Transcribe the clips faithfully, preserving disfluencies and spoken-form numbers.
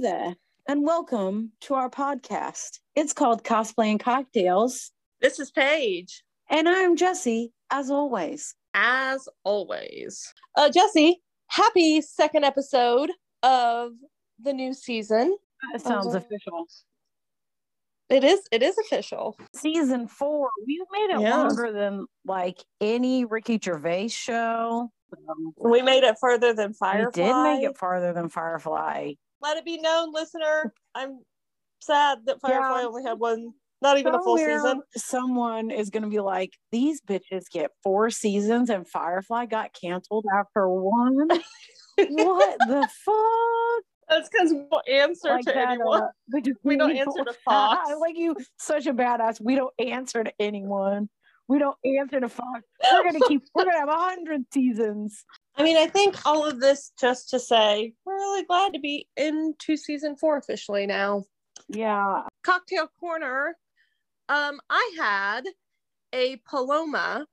Hello there, and welcome to our podcast. It's called Cosplaying Cocktails. This is Paige. And I'm Jesse, as always. As always. Uh, Jesse, happy second episode of the new season. That sounds um, official. It is. It is official. Season four. We've made it yeah. longer than like any Ricky Gervais show. Um, we made it further than Firefly. We did make it farther than Firefly. Let it be known, listener. I'm sad that Firefly yeah. only had one. Not even Somewhere, a full season. Someone is going to be like, these bitches get four seasons, and Firefly got canceled after one. What the fuck? That's because we don't answer like to that, anyone. Uh, we, do, we, we don't answer to Fox. I like you, such a badass. We don't answer to anyone. We don't answer to Fox. We're gonna keep. We're gonna have a hundred seasons. I mean, I think all of this just to say we're really glad to be into season four officially now. Yeah. Cocktail Corner. Um, I had a Paloma,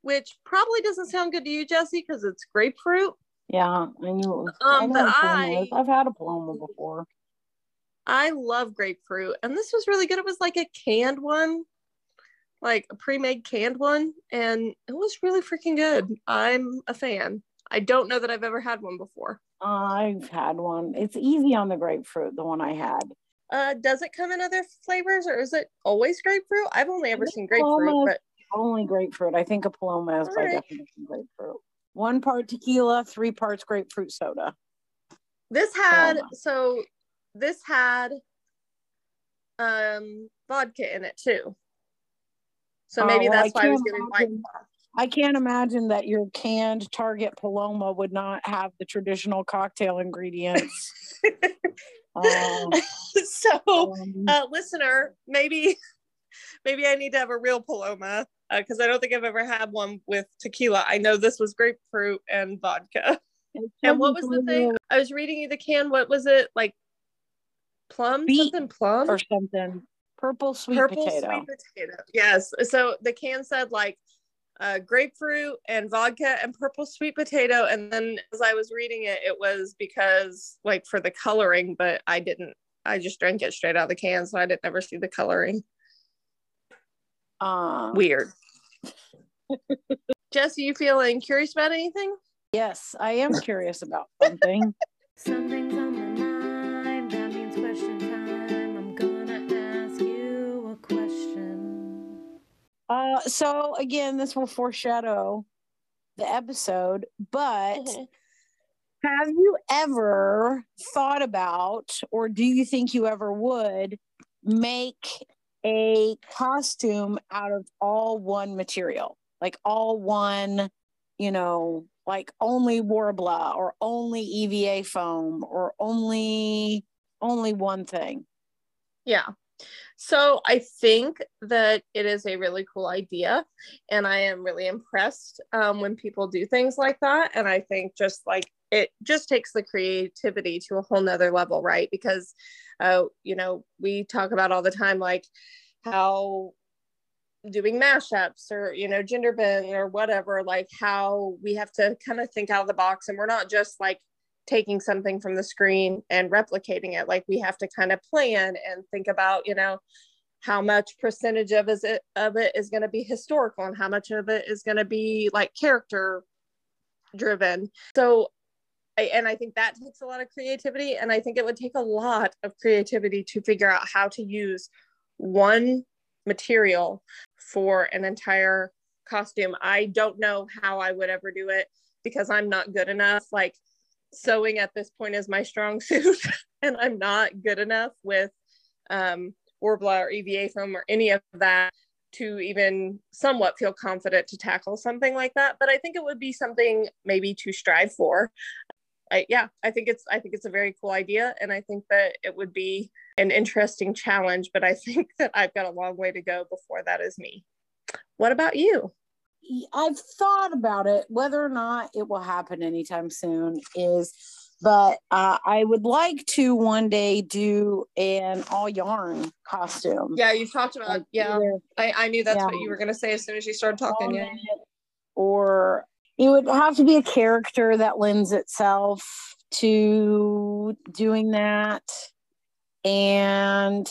which probably doesn't sound good to you, Jesse, because it's grapefruit. Yeah, I knew it was. Um, I but I, I've had a Paloma before. I love grapefruit, and this was really good. It was like a canned one, like a pre-made canned one, and it was really freaking good. I'm a fan. I don't know that I've ever had one before. I've had one. It's easy on the grapefruit, the one I had. Uh, does it come in other flavors, or is it always grapefruit? I've only ever seen grapefruit, but only grapefruit. I think a Paloma is by definition grapefruit. One part tequila, three parts grapefruit soda. This had, um, so this had um, vodka in it too. So maybe uh, well, that's I why I was getting white. I can't imagine that your canned Target Paloma would not have the traditional cocktail ingredients. um, so um, uh, listener, maybe, maybe I need to have a real Paloma. Because uh, I don't think I've ever had one with tequila. I know this was grapefruit and vodka. And what was the thing? I was reading you the can. What was it? Like plum? Beet something plum? Or something. Purple sweet Purple potato. Purple sweet potato. Yes. So the can said like uh, grapefruit and vodka and purple sweet potato. And then as I was reading it, it was because like for the coloring, but I didn't. I just drank it straight out of the can. So I didn't ever see the coloring. Um, Weird. Jess, are you feeling curious about anything? Yes, I am curious about something. Something's on my mind. That means question time. I'm gonna ask you a question. Uh, so again, this will foreshadow the episode, but mm-hmm. have you ever thought about, or do you think you ever would make a costume out of all one material, like all one, you know, like only Warbla or only E V A foam or only only one thing? Yeah. So I think that it is a really cool idea, and I am really impressed um, when people do things like that. And I think just like it just takes the creativity to a whole nother level, right? Because, uh, you know, we talk about all the time, like how doing mashups or, you know, gender bend or whatever, like how we have to kind of think out of the box, and we're not just like taking something from the screen and replicating it. Like we have to kind of plan and think about, you know, how much percentage of is it of it is going to be historical and how much of it is going to be like character driven. So and I think that takes a lot of creativity, and I think it would take a lot of creativity to figure out how to use one material for an entire costume. I don't know how I would ever do it because I'm not good enough. Like sewing at this point is my strong suit, and I'm not good enough with um, Warbla or E V A foam or any of that to even somewhat feel confident to tackle something like that. But I think it would be something maybe to strive for. I, yeah, I think it's I think it's a very cool idea, and I think that it would be an interesting challenge, but I think that I've got a long way to go before that is me. What about you? I've thought about it. Whether or not it will happen anytime soon is, but uh, I would like to one day do an all yarn costume. Yeah, you talked about like, yeah. Either, I, I knew that's yeah. what you were going to say as soon as you started talking. Yeah. Or it would have to be a character that lends itself to doing that. And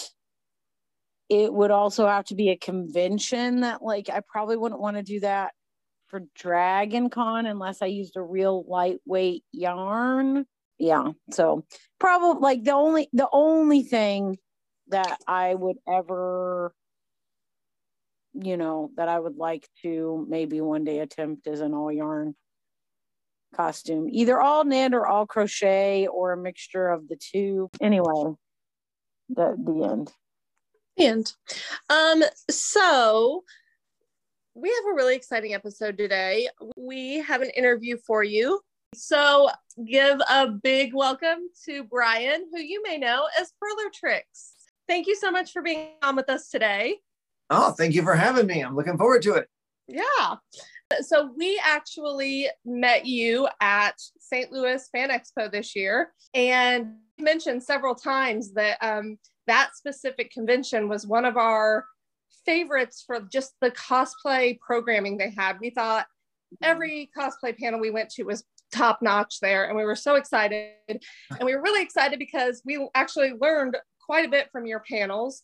it would also have to be a convention that, like, I probably wouldn't want to do that for Dragon Con unless I used a real lightweight yarn. Yeah, so probably like the only the only thing that I would ever, you know, that I would like to maybe one day attempt is an all yarn costume, either all knit or all crochet or a mixture of the two. Anyway, the the end. The end. Um, so we have a really exciting episode today. We have an interview for you. So give a big welcome to Brian, who you may know as Perler Tricks. Thank you so much for being on with us today. Oh, thank you for having me. I'm looking forward to it. Yeah. So we actually met you at Saint Louis Fan Expo this year, and you mentioned several times that um, that specific convention was one of our favorites for just the cosplay programming they had. We thought every cosplay panel we went to was top notch there, and we were so excited, and we were really excited because we actually learned quite a bit from your panels.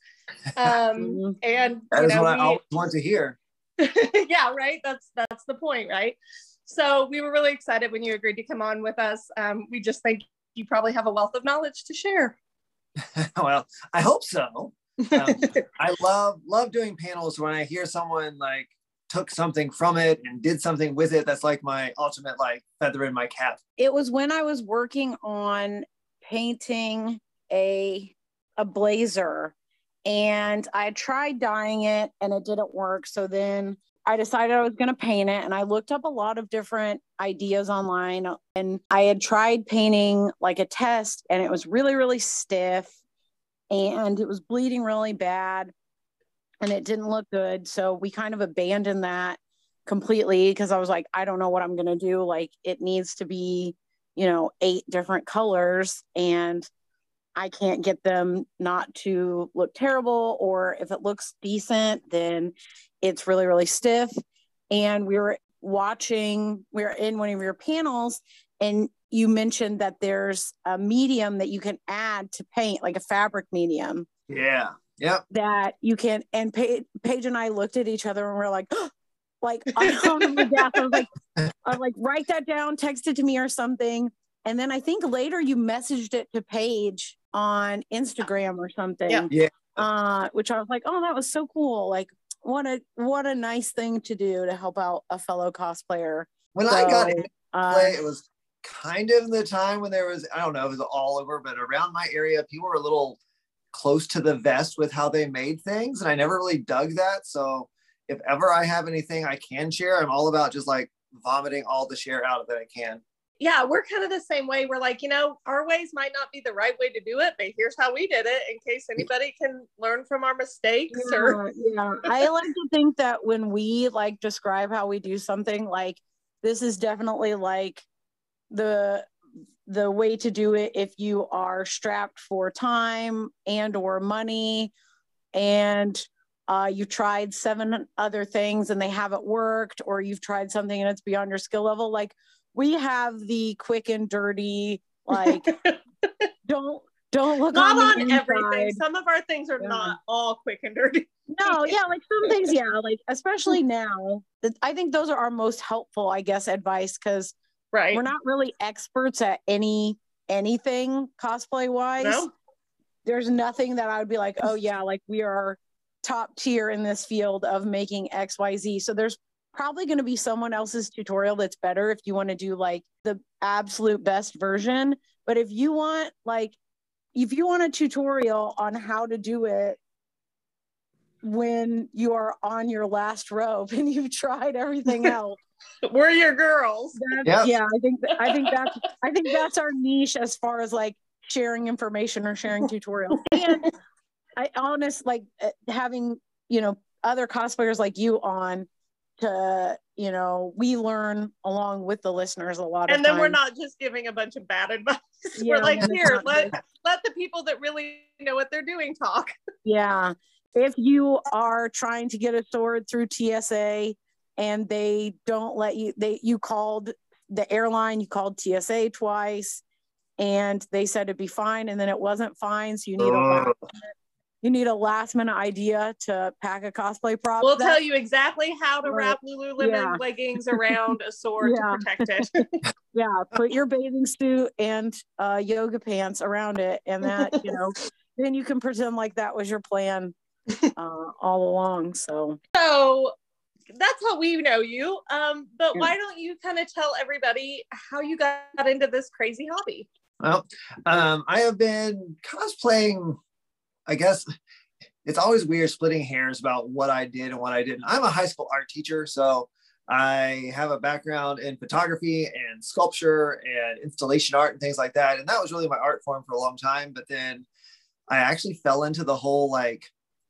Um, and that you is know, what we, I always want to hear. Yeah, right. That's that's the point, right? So we were really excited when you agreed to come on with us. Um, we just think you probably have a wealth of knowledge to share. Well, I hope so. Um, I love love doing panels when I hear someone like took something from it and did something with it. That's like my ultimate like feather in my cap. It was when I was working on painting a a blazer, and I tried dyeing it and it didn't work. So then I decided I was going to paint it, and I looked up a lot of different ideas online, and I had tried painting like a test, and it was really, really stiff, and it was bleeding really bad, and it didn't look good. So we kind of abandoned that completely because I was like, I don't know what I'm going to do. Like, it needs to be, you know, eight different colors, and I can't get them not to look terrible, or if it looks decent, then it's really, really stiff. And we were watching, we were in one of your panels, and you mentioned that there's a medium that you can add to paint, like a fabric medium. Yeah. Yep. That you can, and Paige, Paige and I looked at each other and we're like, oh, like, I was like, I was like, write that down, text it to me or something. And then I think later you messaged it to Paige on Instagram or something. Yeah. Yeah. Uh, which I was like, oh, that was so cool. Like, what a what a nice thing to do to help out a fellow cosplayer. When so, I got into uh, play, it was kind of the time when there was, I don't know, it was all over, but around my area, people were a little close to the vest with how they made things. And I never really dug that. So if ever I have anything I can share, I'm all about just like vomiting all the share out that I can. Yeah, we're kind of the same way. We're like, you know, our ways might not be the right way to do it, but here's how we did it in case anybody can learn from our mistakes. Yeah, or yeah. I like to think that when we like describe how we do something, like this is definitely like the the way to do it if you are strapped for time and or money, and uh, you've tried seven other things and they haven't worked, or you've tried something and it's beyond your skill level. Like, we have the quick and dirty, like, don't don't look not on, on everything. Some of our things are yeah. not all quick and dirty. No, yeah, like some things, yeah, like especially now. I think those are our most helpful, I guess, advice, because right. we're not really experts at any anything cosplay wise. No? There's nothing that I would be like, oh yeah, like we are top tier in this field of making X, Y, Z. So there's probably going to be someone else's tutorial that's better if you want to do like the absolute best version. But if you want like if you want a tutorial on how to do it when you are on your last rope and you've tried everything else, we're your girls. Yep. Yeah, I think th- I think that's I think that's our niche as far as like sharing information or sharing tutorials. And I honest like having, you know, other cosplayers like you on to, you know, we learn along with the listeners a lot of and then times. We're not just giving a bunch of bad advice. Yeah, we're like, here, let, let the people that really know what they're doing talk. Yeah. If you are trying to get a sword through T S A and they don't let you, they you called the airline, you called T S A twice, and they said it'd be fine, and then it wasn't fine. So you need uh. a last minute, you need a last minute idea to pack a cosplay prop. We'll that, tell you exactly how to right. wrap Lululemon yeah. leggings around a sword yeah. to protect it. Yeah, put your bathing suit and uh, yoga pants around it, and that, you know, then you can pretend like that was your plan uh, all along. So. So that's how we know you. Um, but yeah. why don't you kind of tell everybody how you got into this crazy hobby? Well, um, I have been cosplaying, I guess. It's always weird splitting hairs about what I did and what I didn't. I'm a high school art teacher, so I have a background in photography and sculpture and installation art and things like that. And that was really my art form for a long time. But then I actually fell into the whole like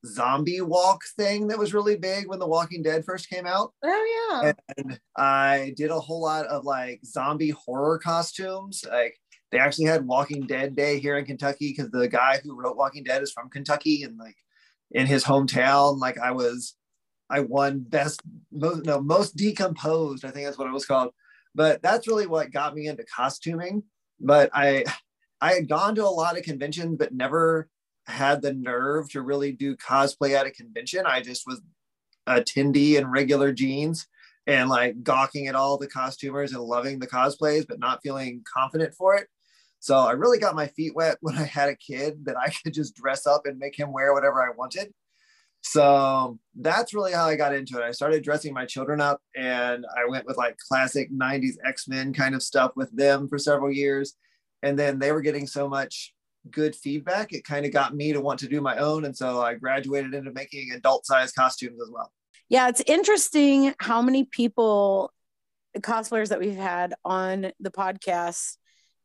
zombie walk thing that was really big when The Walking Dead first came out. Oh yeah. And I did a whole lot of like zombie horror costumes. Like they actually had Walking Dead Day here in Kentucky because the guy who wrote Walking Dead is from Kentucky, and like in his hometown, like I was, I won best, most, no, most decomposed. I think that's what it was called. But that's really what got me into costuming. But I, I had gone to a lot of conventions, but never had the nerve to really do cosplay at a convention. I just was an attendee in regular jeans and like gawking at all the costumers and loving the cosplays, but not feeling confident for it. So I really got my feet wet when I had a kid that I could just dress up and make him wear whatever I wanted. So that's really how I got into it. I started dressing my children up, and I went with like classic nineties X-Men kind of stuff with them for several years. And then they were getting so much good feedback, it kind of got me to want to do my own. And so I graduated into making adult-sized costumes as well. Yeah, it's interesting how many people, cosplayers that we've had on the podcast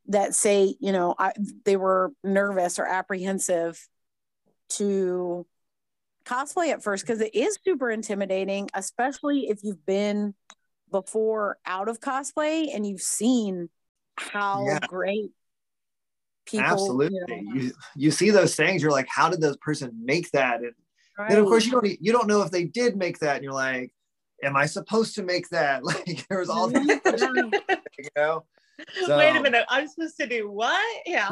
that say, you know, I, they were nervous or apprehensive to cosplay at first because it is super intimidating, especially if you've been before out of cosplay and you've seen how yeah. great people absolutely you, know. you you see those things, you're like, how did this person make that? And right. then of course you don't you don't know if they did make that, and you're like, am I supposed to make that? Like there was all these questions, you know. So, wait a minute, I'm supposed to do what? Yeah.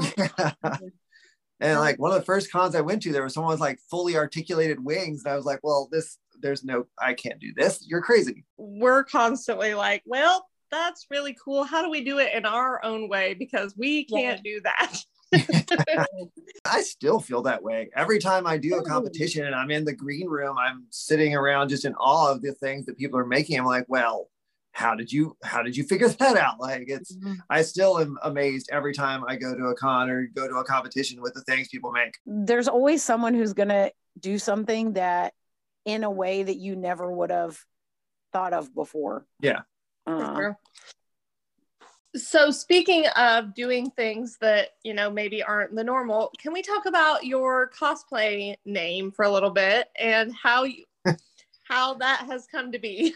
And like one of the first cons I went to, there was someone with like fully articulated wings. And I was like, well, this, there's no, I can't do this. You're crazy. We're constantly like, well, that's really cool. How do we do it in our own way? Because we can't yeah. do that. I still feel that way. Every time I do a competition and I'm in the green room, I'm sitting around just in awe of the things that people are making. I'm like, well, how did you, how did you figure that out? Like it's, mm-hmm. I still am amazed every time I go to a con or go to a competition with the things people make. There's always someone who's going to do something that in a way that you never would have thought of before. Yeah. Uh, sure. So speaking of doing things that, you know, maybe aren't the normal, can we talk about your cosplay name for a little bit and how you, how that has come to be?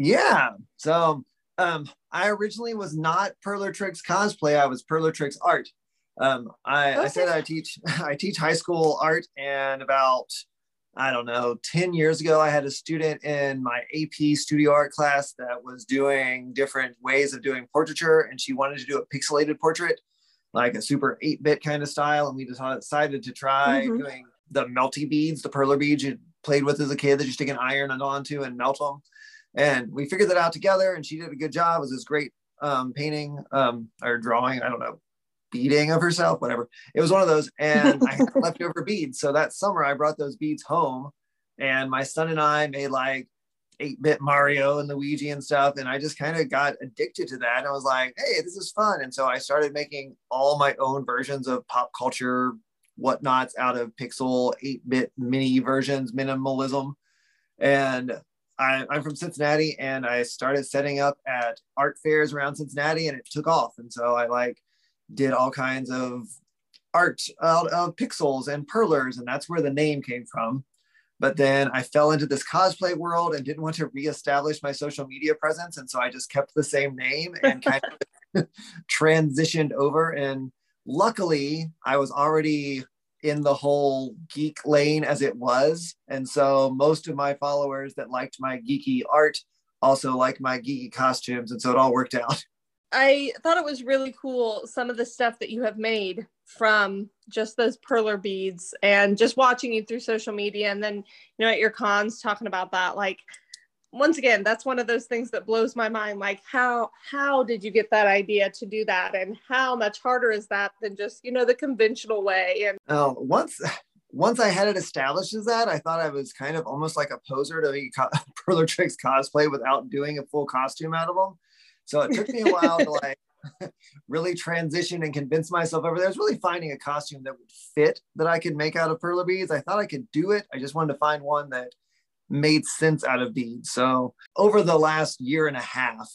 Yeah, so um, I originally was not Perler Tricks cosplay. I was Perler Tricks art. Um, I, okay. I said I teach I teach high school art, and about, I don't know, ten years ago, I had a student in my A P studio art class that was doing different ways of doing portraiture, and she wanted to do a pixelated portrait, like a super eight-bit kind of style, and we decided to try mm-hmm. doing the melty beads, the Perler beads you played with as a kid that you stick an iron onto and melt them. And we figured that out together, and she did a good job. It was this great um, painting um, or drawing, I don't know, beading of herself, whatever. It was one of those, and I had leftover beads. So that summer, I brought those beads home, and my son and I made like eight-bit Mario and Luigi and stuff, and I just kind of got addicted to that. And I was like, hey, this is fun. And so I started making all my own versions of pop culture whatnots out of pixel eight-bit mini versions, minimalism, and I, I'm from Cincinnati, and I started setting up at art fairs around Cincinnati, and it took off. And so I like did all kinds of art out of pixels and perlers, and that's where the name came from. But then I fell into this cosplay world and didn't want to reestablish my social media presence. And so I just kept the same name and kind of transitioned over. And luckily I was already in the whole geek lane as it was. And so most of my followers that liked my geeky art also liked my geeky costumes. And so it all worked out. I thought it was really cool, some of the stuff that you have made from just those Perler beads and just watching you through social media. And then, you know, at your cons talking about that, like, once again, that's one of those things that blows my mind. Like, how, how did you get that idea to do that? And how much harder is that than just, you know, the conventional way? And uh, once, once I had it established as that, I thought I was kind of almost like a poser to a co- Perler Tricks cosplay without doing a full costume out of them. So it took me a while to like really transition and convince myself over there. I was really finding a costume that would fit, that I could make out of Perler beads. I thought I could do it. I just wanted to find one that made sense out of beads. So over the last year and a half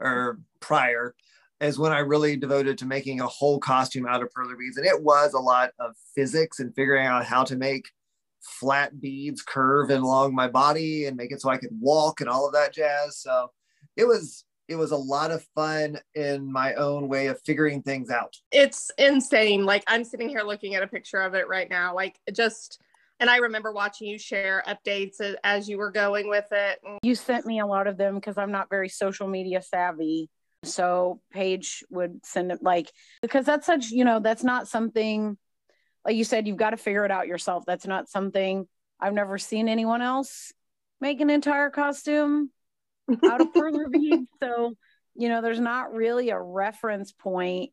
or prior is when I really devoted to making a whole costume out of Perler beads. And it was a lot of physics and figuring out how to make flat beads curve and along my body and make it so I could walk and all of that jazz. So it was... It was a lot of fun in my own way of figuring things out. It's insane. Like, I'm sitting here looking at a picture of it right now. Like, just, and I remember watching you share updates as you were going with it. You sent me a lot of them because I'm not very social media savvy. So Paige would send it, like, because that's such, you know, that's not something, like you said, you've got to figure it out yourself. That's not something, I've never seen anyone else make an entire costume out of Perler beads. So, you know, there's not really a reference point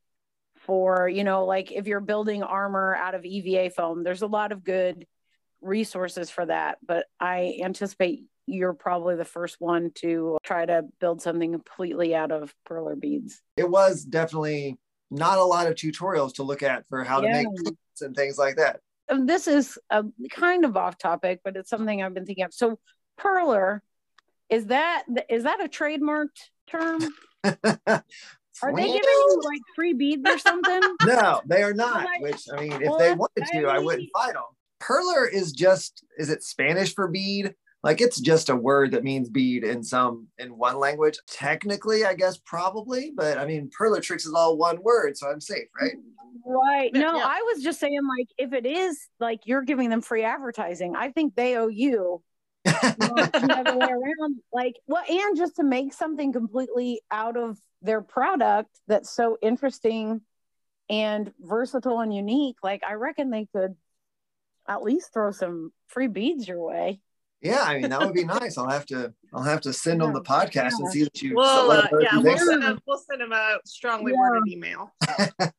for, you know, like if you're building armor out of E V A foam, there's a lot of good resources for that. But I anticipate you're probably the first one to try to build something completely out of Perler beads. It was definitely not a lot of tutorials to look at for how yeah. to make clips and things like that. And this is a kind of off topic, but it's something I've been thinking of. So Perler, Is that is that a trademarked term? Are they giving you like free beads or something? No, they are not. Like, which I mean, if they wanted to, I wouldn't fight them. Perler is just—is it Spanish for bead? Like, it's just a word that means bead in some in one language. Technically, I guess probably, but I mean, Perler Tricks is all one word, so I'm safe, right? Right. No, yeah. I was just saying, like, if it is like you're giving them free advertising, I think they owe you. Another way around, like, well, and just to make something completely out of their product that's so interesting and versatile and unique, like, I reckon they could at least throw some free beads your way. Yeah, I mean, that would be nice. I'll have to, I'll have to send yeah. them the podcast yeah. and see that you. Well, uh, yeah, we'll send, a, we'll send them a strongly yeah. worded email.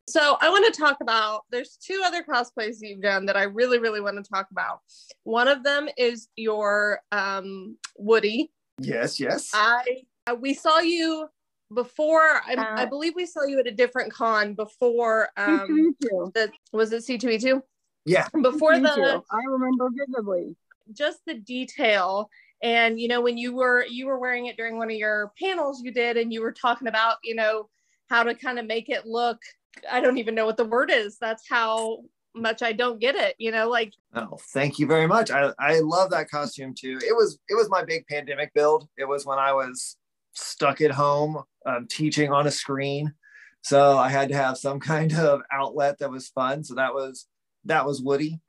So I want to talk about. There's two other cosplays that you've done that I really, really want to talk about. One of them is your um, Woody. Yes, yes. I uh, we saw you before. I, uh, I believe we saw you at a different con before. Um, the, was it C two E two? Yeah. Before C two E two. the, I remember vividly. Just the detail. And, you know, when you were, you were wearing it during one of your panels you did, and you were talking about, you know, how to kind of make it look, I don't even know what the word is. That's how much I don't get it, you know, like. Oh, thank you very much. I, I love that costume too. It was, it was my big pandemic build. It was when I was stuck at home um, teaching on a screen. So I had to have some kind of outlet that was fun. So that was, that was Woody.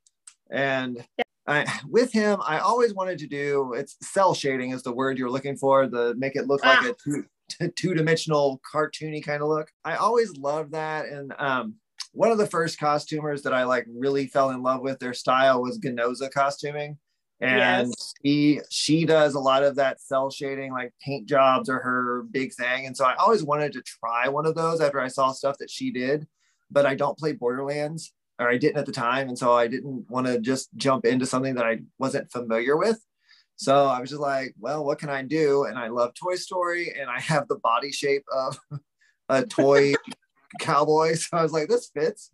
And yeah. I, with him, I always wanted to do, it's cell shading is the word you're looking for, the make it look ah. like a two, t- two-dimensional cartoony kind of look. I always loved that. And um, one of the first costumers that I like really fell in love with their style was Ginoza costuming. And yes. she, she does a lot of that cell shading, like paint jobs are her big thing. And so I always wanted to try one of those after I saw stuff that she did, but I don't play Borderlands. Or I didn't at the time. And so I didn't want to just jump into something that I wasn't familiar with. So I was just like, well, what can I do? And I love Toy Story and I have the body shape of a toy cowboy. So I was like, this fits.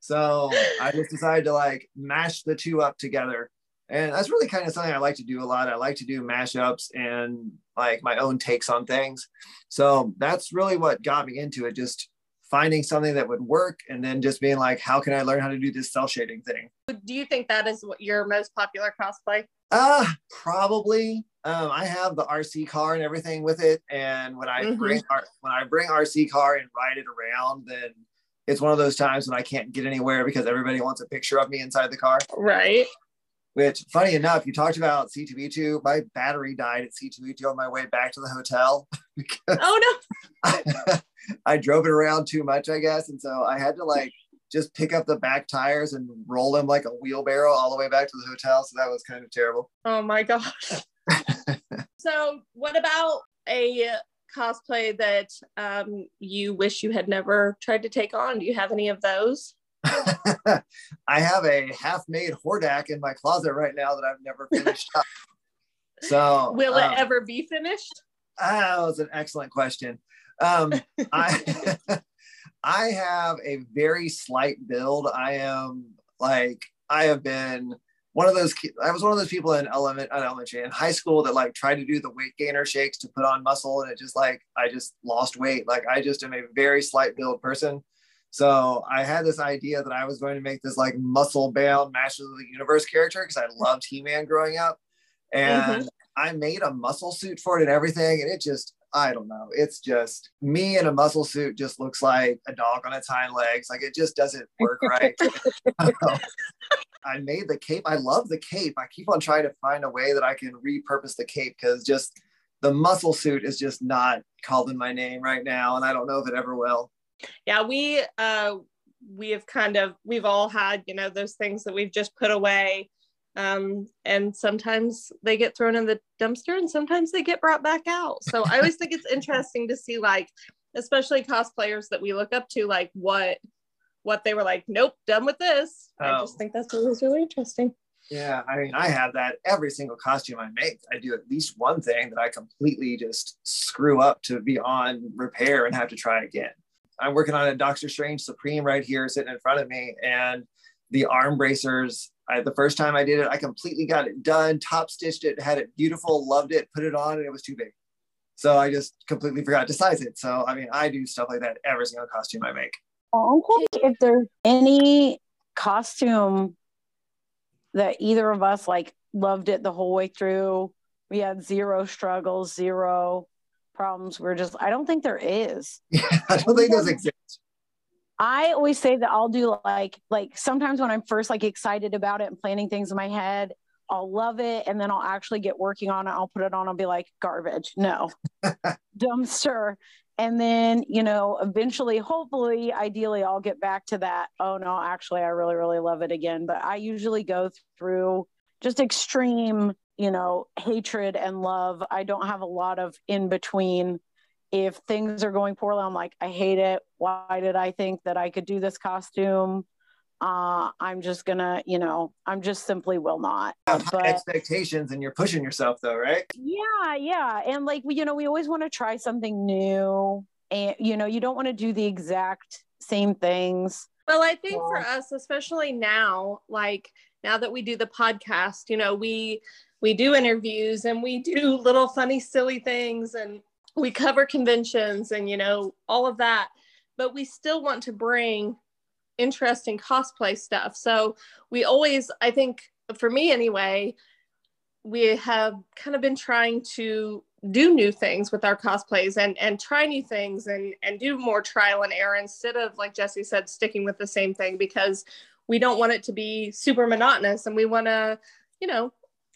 So I just decided to like mash the two up together. And that's really kind of something I like to do a lot. I like to do mashups and like my own takes on things. So that's really what got me into it. Just finding something that would work and then just being like, how can I learn how to do this cell shading thing? Do you think that is what your most popular cosplay? Uh, probably. Um, I have the R C car and everything with it. And when I mm-hmm. bring when I bring R C car and ride it around, then it's one of those times when I can't get anywhere because everybody wants a picture of me inside the car. Right. Which, funny enough, you talked about C two E two. My battery died at C two E two on my way back to the hotel. Oh, no. I, I drove it around too much, I guess. And so I had to like just pick up the back tires and roll them like a wheelbarrow all the way back to the hotel. So that was kind of terrible. Oh my gosh. So what about a cosplay that um, you wish you had never tried to take on? Do you have any of those? I have a half-made Hordak in my closet right now that I've never finished up. So will um, it ever be finished? That was an excellent question. Um, I I have a very slight build. I am like I have been one of those. I was one of those people in element, not elementary, in high school that like tried to do the weight gainer shakes to put on muscle, and it just like I just lost weight. Like I just am a very slight build person. So I had this idea that I was going to make this like muscle-bound Masters of the Universe character because I loved He-Man growing up. And mm-hmm. I made a muscle suit for it and everything. And it just, I don't know. It's just me in a muscle suit just looks like a dog on its hind legs. Like it just doesn't work right. I made the cape. I love the cape. I keep on trying to find a way that I can repurpose the cape because just the muscle suit is just not calling my name right now. And I don't know if it ever will. Yeah, we uh, we have kind of, we've all had, you know, those things that we've just put away. Um, and sometimes they get thrown in the dumpster and sometimes they get brought back out. So I always think it's interesting to see, like, especially cosplayers that we look up to, like what, what they were like, nope, done with this. Oh. I just think that's always really interesting. Yeah, I mean, I have that every single costume I make. I do at least one thing that I completely just screw up to beyond repair and have to try again. I'm working on a Doctor Strange Supreme right here sitting in front of me, and the arm bracers, I, the first time I did it, I completely got it done, top stitched it, had it beautiful, loved it, put it on, and it was too big. So I just completely forgot to size it. So, I mean, I do stuff like that every single costume I make. If there's any costume that either of us, like, loved it the whole way through, we had zero struggles, zero problems. We're just, I don't think there is. Yeah, I don't think those exist. I always say that I'll do like, like sometimes when I'm first like excited about it and planning things in my head, I'll love it. And then I'll actually get working on it. I'll put it on. I'll be like, garbage. No. Dumpster. And then, you know, eventually, hopefully, ideally, I'll get back to that. Oh no, actually, I really, really love it again. But I usually go through just extreme, you know, hatred and love. I don't have a lot of in between. If things are going poorly, I'm like, I hate it. Why did I think that I could do this costume? Uh, I'm just gonna, you know, I'm just simply will not. But, high expectations, and you're pushing yourself though, right? Yeah, yeah. And like, you know, we always want to try something new, and you know, you don't want to do the exact same things. Well, I think yeah. for us, especially now, like now that we do the podcast, you know, we we do interviews and we do little funny, silly things, and we cover conventions and, you know, all of that, but we still want to bring interesting cosplay stuff. So we always, I think for me anyway, we have kind of been trying to do new things with our cosplays and, and try new things and, and do more trial and error instead of, like Jesse said, sticking with the same thing, because we don't want it to be super monotonous and we want to, you know,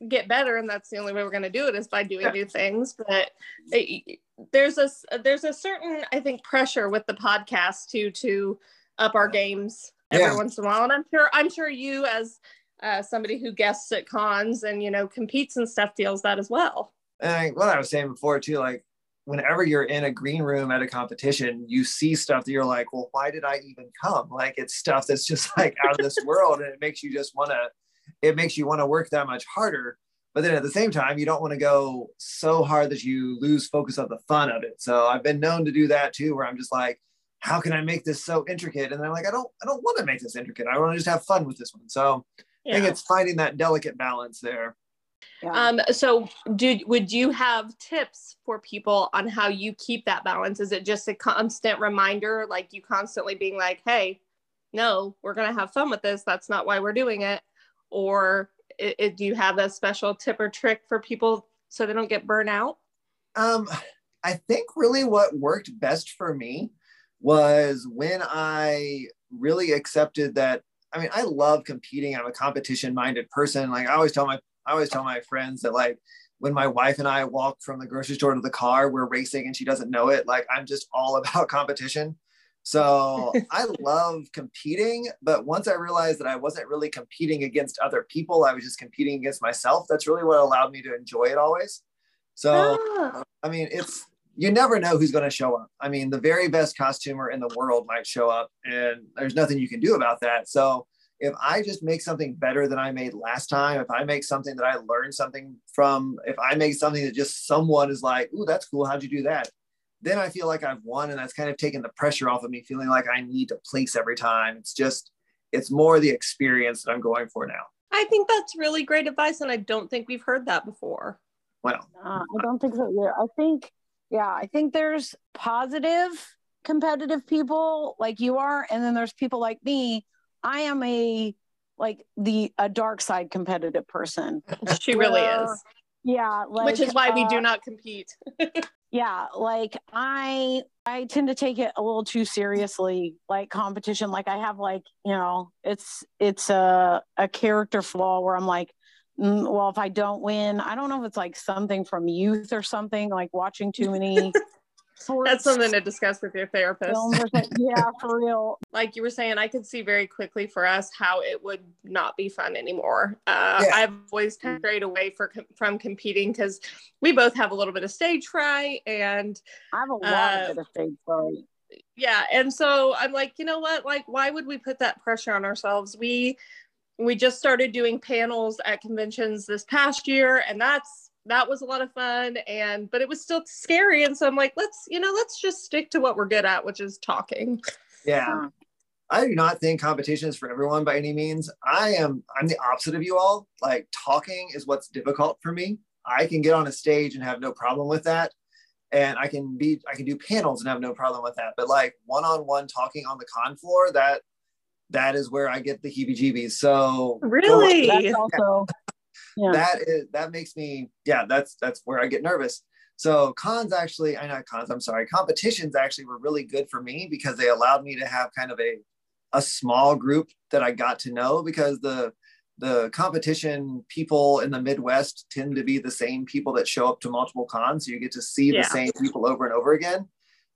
get better, and that's the only way we're going to do it is by doing new things. But it, there's a there's a certain, I think, pressure with the podcast to to up our games every yeah. once in a while. And I'm sure I'm sure you, as uh, somebody who guests at cons and, you know, competes and stuff, feels that as well. And what I was saying before too, like whenever you're in a green room at a competition, you see stuff that you're like, well, why did I even come? Like it's stuff that's just like out of this world, and it makes you just want to. It makes you want to work that much harder. But then at the same time, you don't want to go so hard that you lose focus of the fun of it. So I've been known to do that too, where I'm just like, how can I make this so intricate? And then I'm like, I don't, I don't want to make this intricate. I want to just have fun with this one. So yeah. I think it's finding that delicate balance there. Yeah. Um, so do, would you have tips for people on how you keep that balance? Is it just a constant reminder, like you constantly being like, hey, no, we're going to have fun with this. That's not why we're doing it. Or it, it, do you have a special tip or trick for people so they don't get burnt out? Um, I think really what worked best for me was when I really accepted that, I mean, I love competing. I'm a competition minded person. Like I always tell my, I always tell my friends that, like, when my wife and I walk from the grocery store to the car, we're racing and she doesn't know it. Like, I'm just all about competition. So I love competing, but once I realized that I wasn't really competing against other people, I was just competing against myself. That's really what allowed me to enjoy it always. So, ah. I mean, it's, you never know who's going to show up. I mean, the very best costumer in the world might show up and there's nothing you can do about that. So if I just make something better than I made last time, if I make something that I learned something from, if I make something that just someone is like, ooh, that's cool, how'd you do that? Then I feel like I've won, and that's kind of taken the pressure off of me feeling like I need to place every time. It's just, it's more the experience that I'm going for now. I think that's really great advice, and I don't think we've heard that before. Well, uh, I don't think so either. I think, yeah, I think there's positive competitive people like you are, and then there's people like me. I am a, like the, a dark side competitive person. She where, really is. Yeah. Like, which is why uh, we do not compete. Yeah, like I I tend to take it a little too seriously, like competition. Like I have, like, you know, it's it's a a character flaw where I'm like, mm, well, if I don't win, I don't know if it's like something from youth or something, like watching too many sports. That's something to discuss with your therapist. Yeah, for real. Like you were saying, I could see very quickly for us how it would not be fun anymore. Uh, yeah. I've always kind of strayed away for, from competing because we both have a little bit of stage fright, and I have a lot uh, of, bit of stage fright. Yeah, and so I'm like, you know what? Like, why would we put that pressure on ourselves? We we just started doing panels at conventions this past year, and that's. That was a lot of fun, and but it was still scary, and so I'm like, let's you know let's just stick to what we're good at, which is talking. Yeah, I do not think competition is for everyone by any means. I am I'm the opposite of you all. Like, talking is what's difficult for me. I can get on a stage and have no problem with that, and I can be I can do panels and have no problem with that, but like one-on-one talking on the con floor, that that is where I get the heebie-jeebies. So really that's also Yeah. That is that makes me yeah that's that's where I get nervous. So cons actually I know cons I'm sorry competitions actually were really good for me because they allowed me to have kind of a a small group that I got to know, because the the competition people in the Midwest tend to be the same people that show up to multiple cons, so you get to see yeah. the same people over and over again.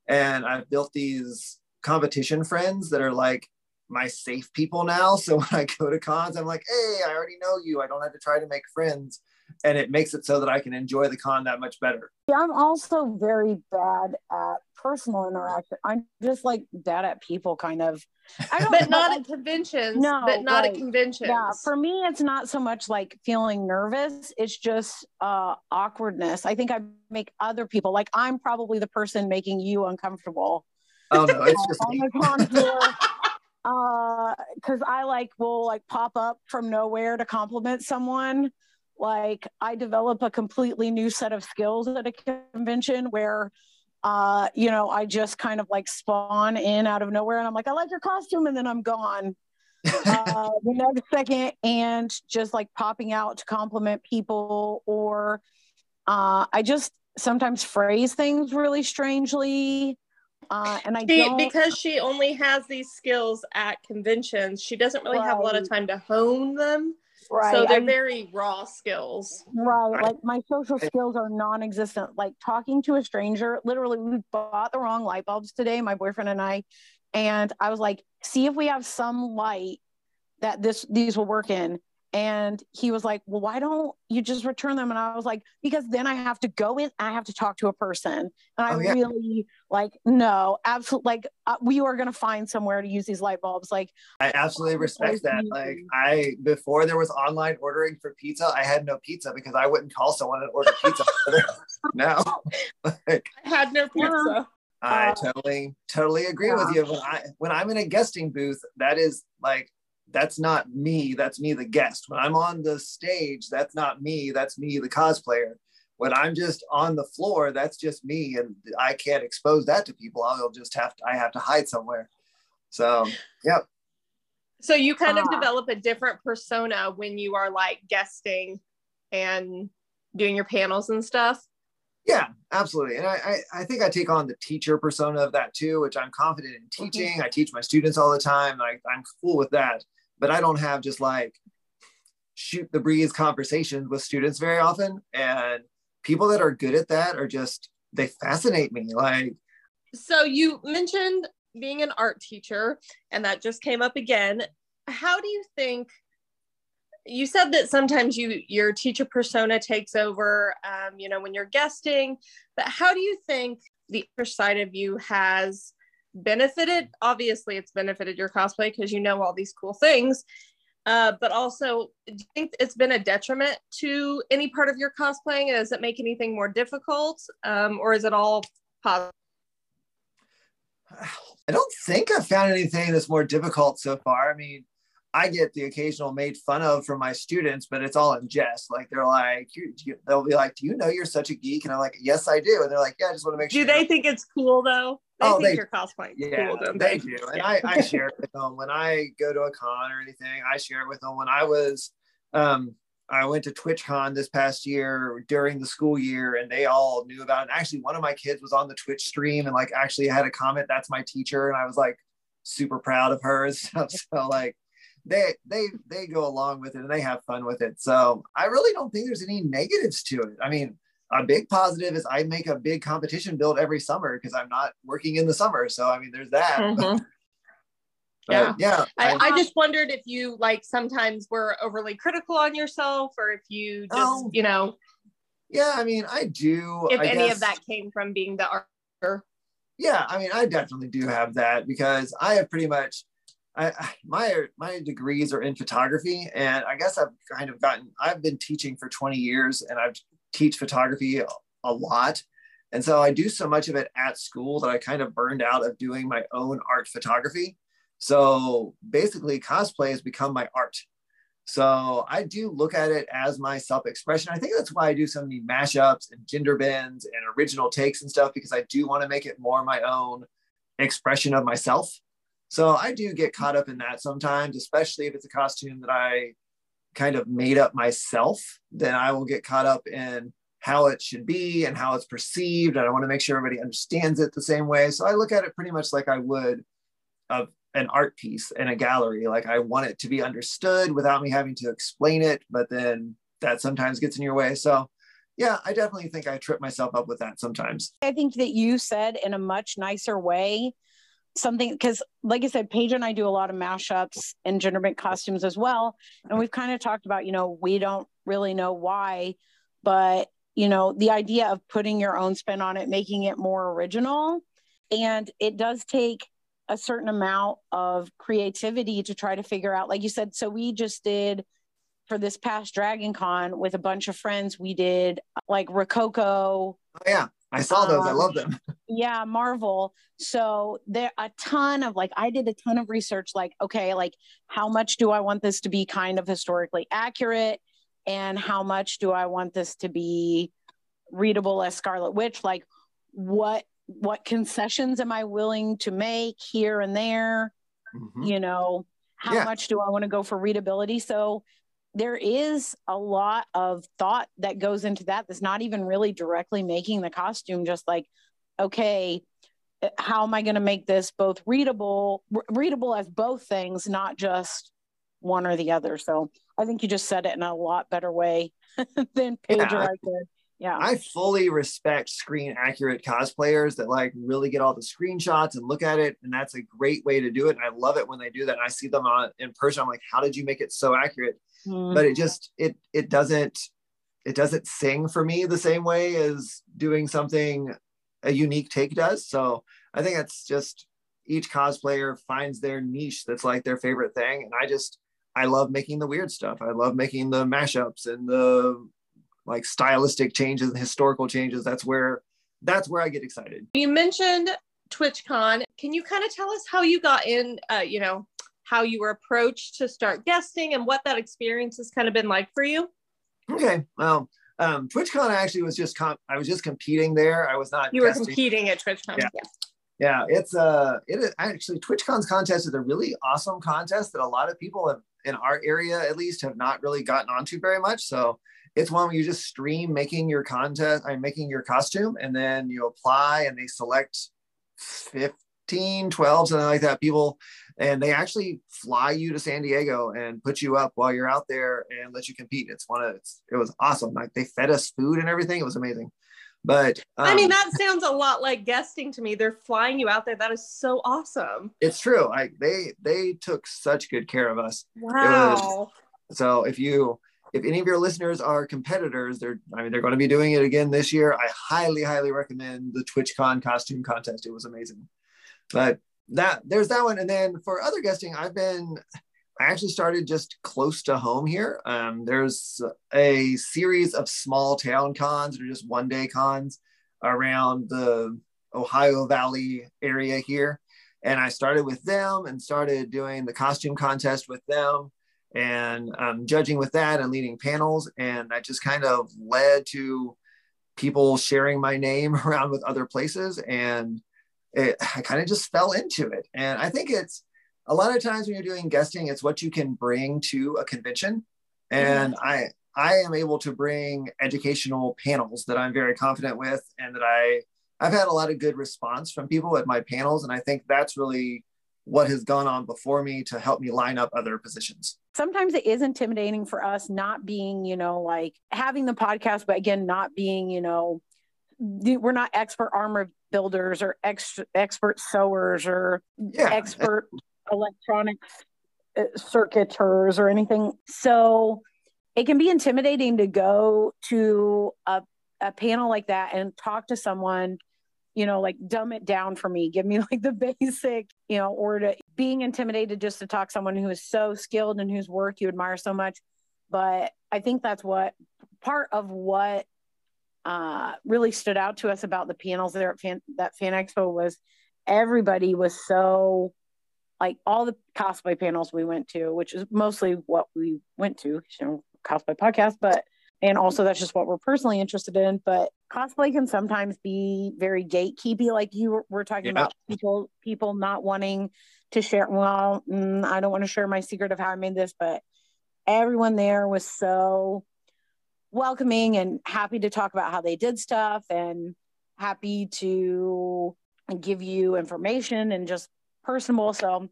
And I've built these competition friends that are like my safe people now. So when I go to cons, I'm like, hey, I already know you. I don't have to try to make friends. And it makes it so that I can enjoy the con that much better. Yeah, I'm also very bad at personal interaction. I'm just like bad at people, kind of. I don't but not like, at conventions. No, but not like, at conventions. Yeah, for me, it's not so much like feeling nervous. It's just uh, awkwardness. I think I make other people, like I'm probably the person making you uncomfortable. Oh no, it's just me. On the con floor. Uh, cause I like will like pop up from nowhere to compliment someone. Like I develop a completely new set of skills at a convention where, uh, you know, I just kind of like spawn in out of nowhere and I'm like, I like your costume, and then I'm gone uh, the next second, and just like popping out to compliment people, or uh, I just sometimes phrase things really strangely. Uh, and I she, because she only has these skills at conventions, she doesn't really right. have a lot of time to hone them. Right. So they're I'm, very raw skills. Right. Like my social skills are non-existent. Like talking to a stranger, literally we bought the wrong light bulbs today, my boyfriend and I. And I was like, see if we have some light that this these will work in. And he was like, well, why don't you just return them? And I was like, because then I have to go in, I have to talk to a person. And I oh, yeah. really like, no, absolutely. Like uh, we are going to find somewhere to use these light bulbs. Like I absolutely respect that. Easy. Like I, before there was online ordering for pizza, I had no pizza because I wouldn't call someone and order pizza. No, like, I had no pizza. I uh, totally, totally agree yeah. with you. When I, when I'm in a guesting booth, that is like, that's not me, that's me the guest. When I'm on the stage, that's not me, that's me the cosplayer. When I'm just on the floor, that's just me, and I can't expose that to people. I'll just have to, I have to hide somewhere. So, yep. So you kind of uh, develop a different persona when you are like guesting and doing your panels and stuff? Yeah, absolutely. And I, I, I think I take on the teacher persona of that too, which I'm confident in teaching. I teach my students all the time. I, I'm cool with that. But I don't have just like shoot the breeze conversations with students very often. And people that are good at that are just, they fascinate me. Like, so you mentioned being an art teacher, and that just came up again. How do you think, you said that sometimes you, your teacher persona takes over, um, you know, when you're guesting, but how do you think the other side of you has benefited? Obviously it's benefited your cosplay because you know all these cool things, uh, but also do you think it's been a detriment to any part of your cosplaying? Does it make anything more difficult, um, or is it all positive? I don't think I've found anything that's more difficult so far. I mean, I get the occasional made fun of from my students, but it's all in jest. Like, they're like, you, you, they'll be like, do you know you're such a geek? And I'm like, yes, I do. And they're like, yeah, I just want to make sure. Do they think it's cool though? They oh, think they, you're cosplaying. Yeah, cool, don't they? They do. And yeah. I, I share it with them. When I go to a con or anything, I share it with them. When I was, um, I went to TwitchCon this past year during the school year, and they all knew about it. And actually, one of my kids was on the Twitch stream and like actually had a comment, that's my teacher. And I was like super proud of her and stuff. So like, They they they go along with it and they have fun with it. So I really don't think there's any negatives to it. I mean, a big positive is I make a big competition build every summer because I'm not working in the summer. So I mean, there's that. Mm-hmm. Yeah, yeah. I, I just wondered if you like sometimes were overly critical on yourself, or if you just oh, you know. Yeah, I mean, I do. If I any guess, of that came from being the artist. Yeah, I mean, I definitely do have that because I have pretty much. I, my my degrees are in photography, and I guess I've kind of gotten, I've been teaching for twenty years, and I teach photography a lot. And so I do so much of it at school that I kind of burned out of doing my own art photography. So basically cosplay has become my art. So I do look at it as my self-expression. I think that's why I do so many mashups and gender bends and original takes and stuff, because I do want to make it more my own expression of myself. So I do get caught up in that sometimes, especially if it's a costume that I kind of made up myself, then I will get caught up in how it should be and how it's perceived. And I want to make sure everybody understands it the same way. So I look at it pretty much like I would of an art piece in a gallery. Like, I want it to be understood without me having to explain it, but then that sometimes gets in your way. So yeah, I definitely think I trip myself up with that sometimes. I think that you said in a much nicer way something, because like I said, Paige and I do a lot of mashups and gender bent costumes as well. And we've kind of talked about, you know, we don't really know why, but you know, the idea of putting your own spin on it, making it more original. And it does take a certain amount of creativity to try to figure out, like you said. So we just did, for this past Dragon Con with a bunch of friends, we did like Rococo. Oh yeah. I saw those. Um, I love them. Yeah, Marvel. So there a ton of like, I did a ton of research, like, okay, like how much do I want this to be kind of historically accurate? And how much do I want this to be readable as Scarlet Witch? Like what, what concessions am I willing to make here and there? Mm-hmm. You know, how yeah. much do I want to go for readability? So there is a lot of thought that goes into that. That's not even really directly making the costume, just like, okay, how am I going to make this both readable, re- readable as both things, not just one or the other. So I think you just said it in a lot better way than Paige yeah, right there. Yeah. I fully respect screen accurate cosplayers that like really get all the screenshots and look at it. And that's a great way to do it. And I love it when they do that. And I see them on in person. I'm like, how did you make it so accurate? Mm-hmm. But it just, it, it doesn't, it doesn't sing for me the same way as doing something a unique take does. So I think that's just, each cosplayer finds their niche. That's like their favorite thing. And I just, I love making the weird stuff. I love making the mashups and the like stylistic changes and historical changes. That's where, that's where I get excited. You mentioned TwitchCon. Can you kind of tell us how you got in, uh, you know, how you were approached to start guesting and what that experience has kind of been like for you? Okay. Well, um, TwitchCon actually was just, com- I was just competing there. I was not You guesting. were competing at TwitchCon. Yeah. Yeah. yeah it's uh, it is actually, TwitchCon's contest is a really awesome contest that a lot of people have, in our area, at least, have not really gotten onto very much. So it's one where you just stream making your contest, I'm making your costume, and then you apply and they select fifty twelve, something like that, people, and they actually fly you to San Diego and put you up while you're out there and let you compete. It's one of it's, it was awesome. Like, they fed us food and everything. It was amazing. But um, I mean, that sounds a lot like guesting to me. They're flying you out there. That is so awesome. It's true. I they they took such good care of us. Wow. Was, so if you if any of your listeners are competitors, they're I mean they're going to be doing it again this year. I highly highly recommend the TwitchCon costume contest. It was amazing. But that there's that one. And then for other guesting, I've been I actually started just close to home here. Um, there's a series of small town cons or just one day cons around the Ohio Valley area here. And I started with them and started doing the costume contest with them and um, judging with that and leading panels. And that just kind of led to people sharing my name around with other places. And it, I kind of just fell into it. And I think it's, a lot of times when you're doing guesting, it's what you can bring to a convention. And I I am able to bring educational panels that I'm very confident with, and that I, I've had a lot of good response from people at my panels. And I think that's really what has gone on before me to help me line up other positions. Sometimes it is intimidating for us not being, you know, like having the podcast, but again, not being, you know, we're not expert armor builders or ex- expert sewers or yeah. expert... electronics circuiters or anything. So it can be intimidating to go to a, a panel like that and talk to someone, you know, like dumb it down for me, give me like the basic, you know, or to being intimidated just to talk to someone who is so skilled and whose work you admire so much. But I think that's what part of what uh, really stood out to us about the panels there at fan, that Fan Expo was everybody was so like all the cosplay panels we went to, which is mostly what we went to, you know, cosplay podcast, but, and also that's just what we're personally interested in, but cosplay can sometimes be very gatekeepy. Like you were talking yeah. about people, people not wanting to share. Well, mm, I don't want to share my secret of how I made this, but everyone there was so welcoming and happy to talk about how they did stuff and happy to give you information and just personable. So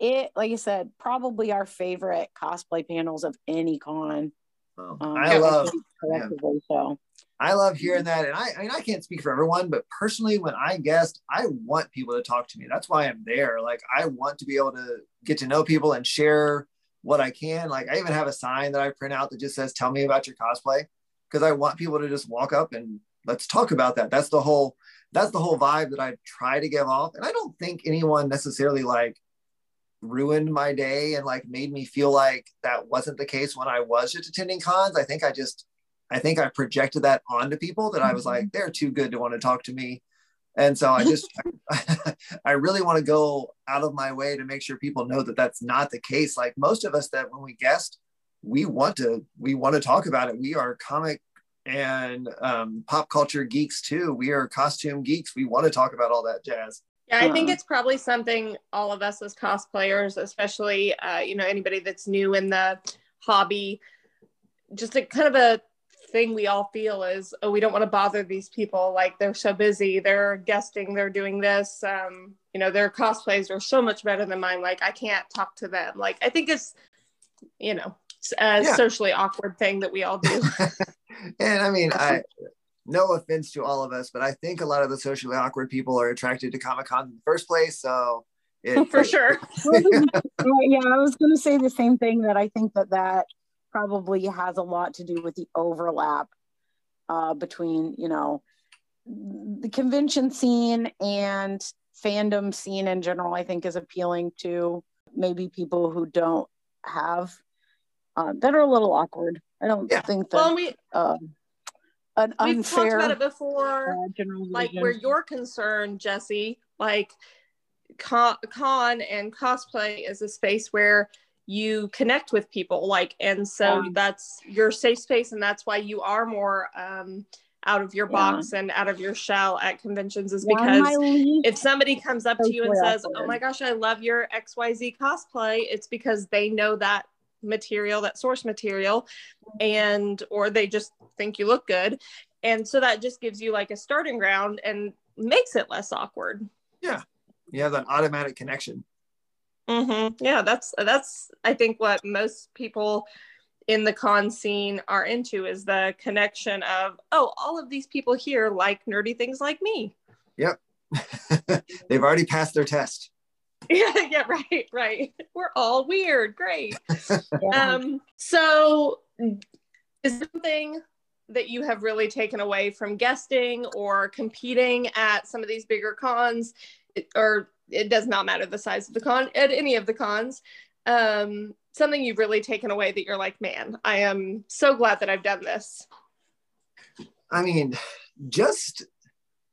it, like I said, probably our favorite cosplay panels of any con. Oh, um, I love yeah. so. I love hearing that. And I, I mean, I can't speak for everyone, but personally, when I guest, I want people to talk to me. That's why I'm there. Like, I want to be able to get to know people and share what I can. Like, I even have a sign that I print out that just says, "Tell me about your cosplay," because I want people to just walk up and let's talk about that. That's the whole That's the whole vibe that I try to give off. And I don't think anyone necessarily like ruined my day and like made me feel like that wasn't the case when I was just attending cons. I think I just, I think I projected that onto people that I was like, they're too good to want to talk to me. And so I just, I, I really want to go out of my way to make sure people know that that's not the case. Like most of us that when we guest, we want to, we want to talk about it. We are comic and um, pop culture geeks too. We are costume geeks. We want to talk about all that jazz. Yeah, I think it's probably something all of us as cosplayers, especially, uh, you know, anybody that's new in the hobby, just a kind of a thing we all feel is, oh, we don't want to bother these people. Like they're so busy, they're guesting, they're doing this. Um, you know, their cosplays are so much better than mine. Like I can't talk to them. Like I think it's, you know, a yeah. socially awkward thing that we all do. And I mean, I no offense to all of us, but I think a lot of the socially awkward people are attracted to Comic-Con in the first place. So it, for it, sure. Yeah, I was going to say the same thing, that I think that that probably has a lot to do with the overlap uh, between, you know, the convention scene and fandom scene in general, I think is appealing to maybe people who don't have Uh, that are a little awkward. I don't yeah. think that well, we, um, an we've unfair. We've talked about it before, uh, like where you're concerned, Jesse. Like con, con and cosplay is a space where you connect with people, like, and so yeah. that's your safe space, and that's why you are more um, out of your box yeah. and out of your shell at conventions. Is because if somebody comes up to you and says, "Oh my gosh, I love your X Y Z cosplay," it's because they know that material, that source material, and or they just think you look good, and so that just gives you like a starting ground and makes it less awkward. Yeah, You have that automatic connection. Mm-hmm. Yeah, that's that's I think what most people in the con scene are into is the connection of, oh, all of these people here like nerdy things like me. Yep. They've already passed their test. Yeah, yeah, right, right. We're all weird. Great. Yeah. Um, so is there something that you have really taken away from guesting or competing at some of these bigger cons, or it does not matter the size of the con, at any of the cons, um, something you've really taken away that you're like, man, I am so glad that I've done this? I mean, just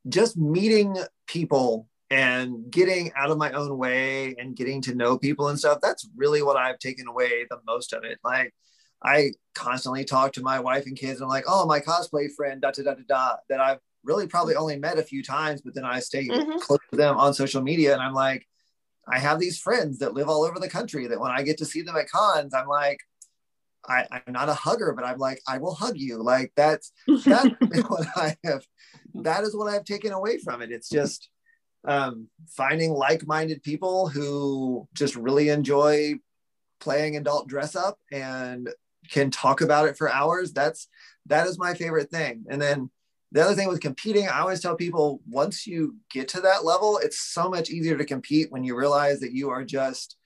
just meeting people and getting out of my own way and getting to know people and stuff. That's really what I've taken away the most of it. Like, I constantly talk to my wife and kids, and I'm like, oh, my cosplay friend, da da da da da, that I've really probably only met a few times, but then I stay mm-hmm. close to them on social media. And I'm like, I have these friends that live all over the country that when I get to see them at cons, I'm like, I, I'm not a hugger, but I'm like, I will hug you. Like, that's, that's what I have, that is what I've taken away from it. It's just, Um, finding like-minded people who just really enjoy playing adult dress up and can talk about it for hours. That's, that is my favorite thing. And then the other thing with competing, I always tell people, once you get to that level, it's so much easier to compete when you realize that you are just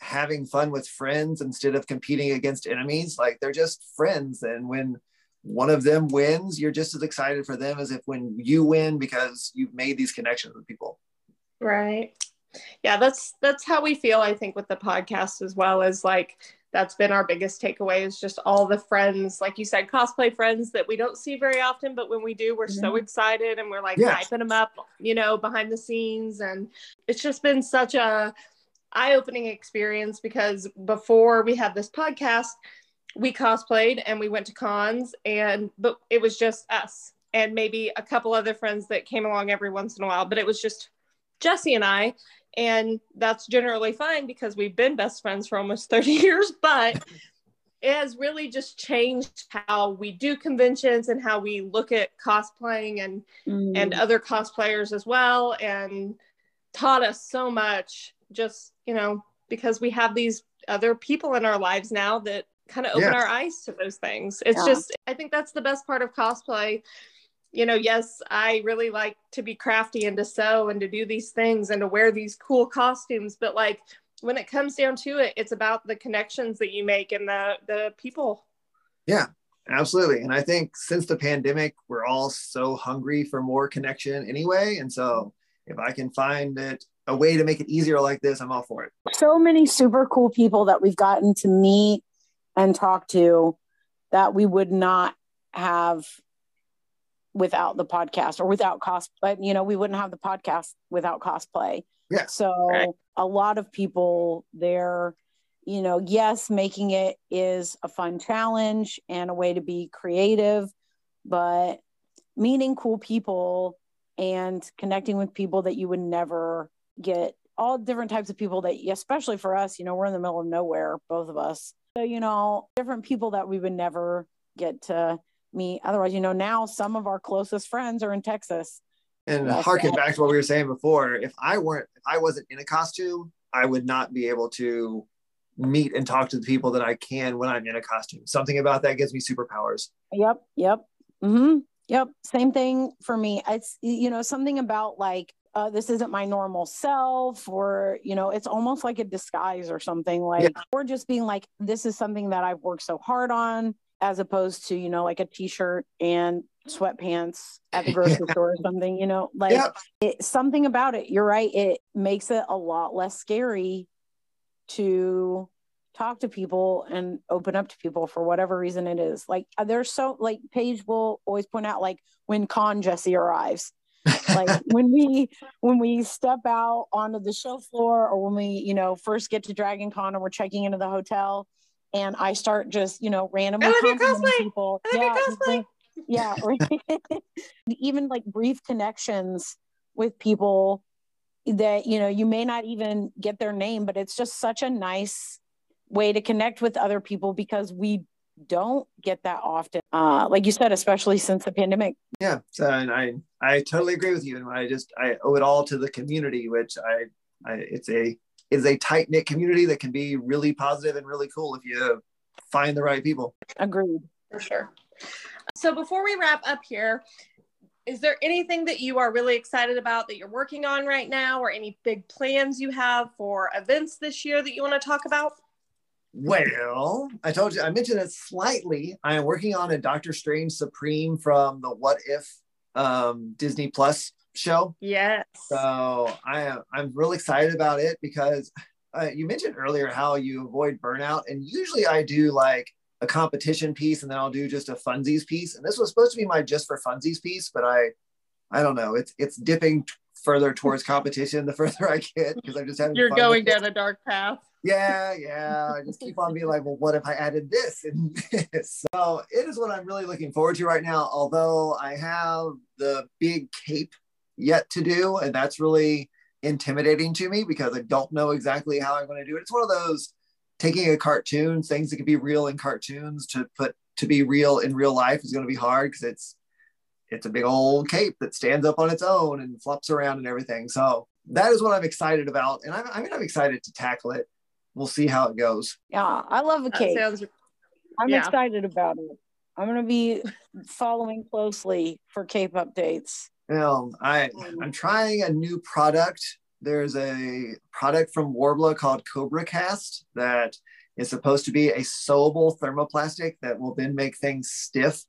having fun with friends instead of competing against enemies. Like, they're just friends. And when one of them wins, you're just as excited for them as if when you win, because you've made these connections with people. Right. Yeah, that's that's how we feel, I think, with the podcast as well. Is like, that's been our biggest takeaway, is just all the friends, like you said, cosplay friends that we don't see very often, but when we do, we're mm-hmm. so excited, and we're like yeah. hyping them up, you know, behind the scenes. And it's just been such a eye-opening experience, because before we had this podcast, we cosplayed and we went to cons, and but it was just us and maybe a couple other friends that came along every once in a while, but it was just Jesse and I, and that's generally fine because we've been best friends for almost thirty years, but it has really just changed how we do conventions and how we look at cosplaying and mm. and other cosplayers as well, and taught us so much, just, you know, because we have these other people in our lives now that kind of open yeah. our eyes to those things. It's yeah. just, I think that's the best part of cosplay. You know, yes, I really like to be crafty and to sew and to do these things and to wear these cool costumes, but like, when it comes down to it, it's about the connections that you make and the the people. Yeah, absolutely. And I think since the pandemic, we're all so hungry for more connection anyway, and so if I can find it a way to make it easier like this, I'm all for it. So many super cool people that we've gotten to meet and talk to that we would not have without the podcast, or without cosplay. But, you know, we wouldn't have the podcast without cosplay. Yeah. So right. a lot of people there, you know, yes, making it is a fun challenge and a way to be creative, but meeting cool people and connecting with people that you would never get, all different types of people that, especially for us, you know, we're in the middle of nowhere, both of us. So, you know, different people that we would never get to meet otherwise. You know, now some of our closest friends are in Texas. And harken back to what we were saying before, if I weren't, if I wasn't in a costume, I would not be able to meet and talk to the people that I can when I'm in a costume. Something about that gives me superpowers. Yep. Yep. Mm-hmm. Yep. Same thing for me. It's, you know, something about like, Uh, this isn't my normal self, or, you know, it's almost like a disguise or something, like, yeah. or just being like, this is something that I've worked so hard on, as opposed to, you know, like a t-shirt and sweatpants at the grocery store or something, you know, like yeah. it, something about it. You're right. It makes it a lot less scary to talk to people and open up to people for whatever reason it is. Like, there's so, like, Paige will always point out, like, when con Jesse arrives, like when we when we step out onto the show floor, or when we, you know, first get to Dragon Con and we're checking into the hotel, and I start just, you know, randomly complimenting people. Yeah, like, yeah. Even like brief connections with people that, you know, you may not even get their name, but it's just such a nice way to connect with other people, because we don't get that often. Uh, like you said, especially since the pandemic. Yeah, so, and I I totally agree with you. And I just I owe it all to the community, which I, I it's a is a tight knit community that can be really positive and really cool if you find the right people. Agreed, for sure. So before we wrap up here, is there anything that you are really excited about that you're working on right now, or any big plans you have for events this year that you want to talk about? Well, I told you, I mentioned it slightly. I am working on a Doctor Strange Supreme from the What If um, Disney Plus show. Yes. So I am, I'm real excited about it because uh, you mentioned earlier how you avoid burnout. And usually I do like a competition piece, and then I'll do just a funsies piece. And this was supposed to be my just for funsies piece, but I, I don't know. It's it's dipping t- further towards competition the further I get, because I'm just having. You're fun going down it. A dark path. Yeah, yeah. I just keep on being like, well, what if I added this and this? So it is what I'm really looking forward to right now. Although I have the big cape yet to do, and that's really intimidating to me because I don't know exactly how I'm going to do it. It's one of those. Taking a cartoon, things that can be real in cartoons to put to be real in real life is going to be hard because it's it's a big old cape that stands up on its own and flops around and everything. So that is what I'm excited about, and I'm I mean I'm excited to tackle it. We'll see how it goes. Yeah, I love a cape. Sounds, I'm yeah. excited about it. I'm going to be following closely for cape updates. Well, I I'm trying a new product. There's a product from Warbla called Cobra Cast that is supposed to be a sewable thermoplastic that will then make things stiff,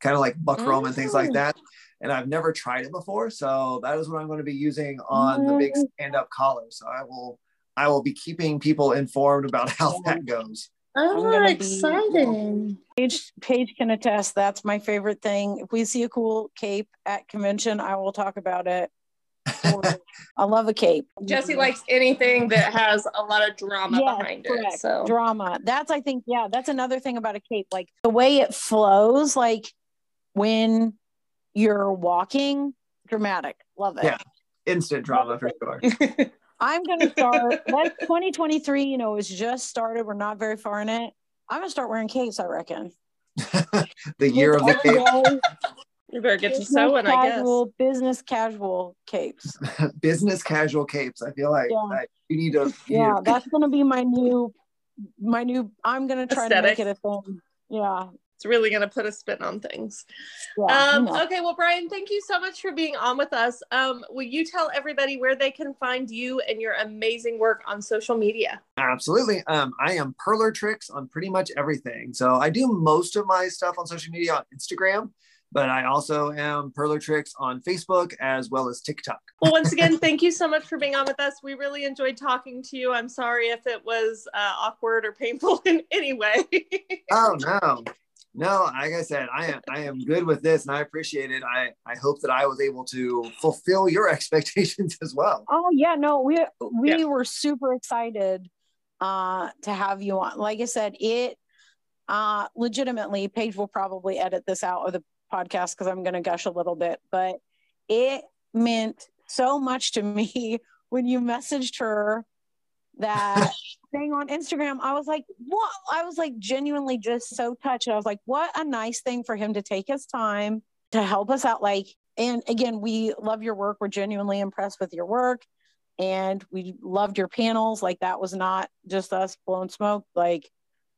kind of like buckram oh. and things like that. And I've never tried it before. So that is what I'm going to be using on the big stand-up collar. So I will I will be keeping people informed about how that goes. Oh, exciting. Paige, Paige can attest. That's my favorite thing. If we see a cool cape at convention, I will talk about it. I love a cape. Jesse likes anything that has a lot of drama yes, behind correct. It. So drama. That's I think, yeah, that's another thing about a cape. Like the way it flows, like when you're walking, dramatic. Love it. Yeah. Instant drama for sure. I'm gonna start like twenty twenty-three, you know, it's just started. We're not very far in it. I'm gonna start wearing capes, I reckon. The year of the cape. You better get business to sewing, I guess. Business casual capes. Business casual capes. I feel like yeah. I, you need to. You yeah, need to... that's gonna be my new, my new. I'm gonna try aesthetic. To make it a thing. Yeah, it's really gonna put a spin on things. Yeah, um, yeah. Okay, well, Brian, thank you so much for being on with us. Um, will you tell everybody where they can find you and your amazing work on social media? Absolutely. Um, I am Perler Tricks on pretty much everything. So I do most of my stuff on social media on Instagram. But I also am Perler Tricks on Facebook as well as TikTok. Well, once again, thank you so much for being on with us. We really enjoyed talking to you. I'm sorry if it was uh, awkward or painful in any way. Oh, no. No, like I said, I am I am good with this and I appreciate it. I, I hope that I was able to fulfill your expectations as well. Oh, yeah. No, we, we yeah. were super excited uh, to have you on. Like I said, it uh, legitimately, Paige will probably edit this out or the podcast because I'm going to gush a little bit, but it meant so much to me when you messaged her that thing on Instagram. I was like, what? I was like genuinely just so touched. I was like, what a nice thing for him to take his time to help us out. Like, and again, we love your work. We're genuinely impressed with your work and we loved your panels. Like that was not just us blowing smoke. Like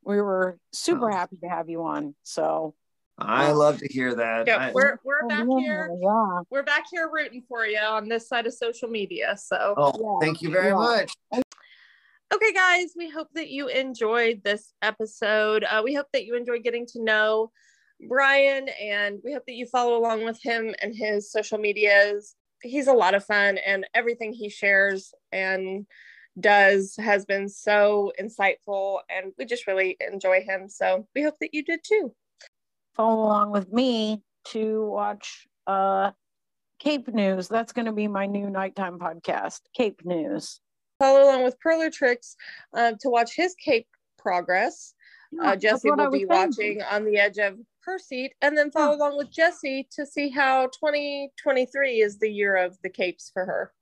we were super happy to have you on. So I love to hear that. Yeah, we're we're back here. Yeah. We're back here rooting for you on this side of social media. So oh, thank you very yeah. much. Okay, guys, we hope that you enjoyed this episode. Uh, we hope that you enjoyed getting to know Brian, and we hope that you follow along with him and his social medias. He's a lot of fun, and everything he shares and does has been so insightful, and we just really enjoy him. So we hope that you did too. Follow along with me to watch uh, Cape News. That's going to be my new nighttime podcast, Cape News. Follow along with Perler Tricks uh, to watch his cape progress. Yeah, uh, Jesse will be watching On the Edge of Her Seat. And then follow yeah. along with Jesse to see how twenty twenty-three is the year of the capes for her.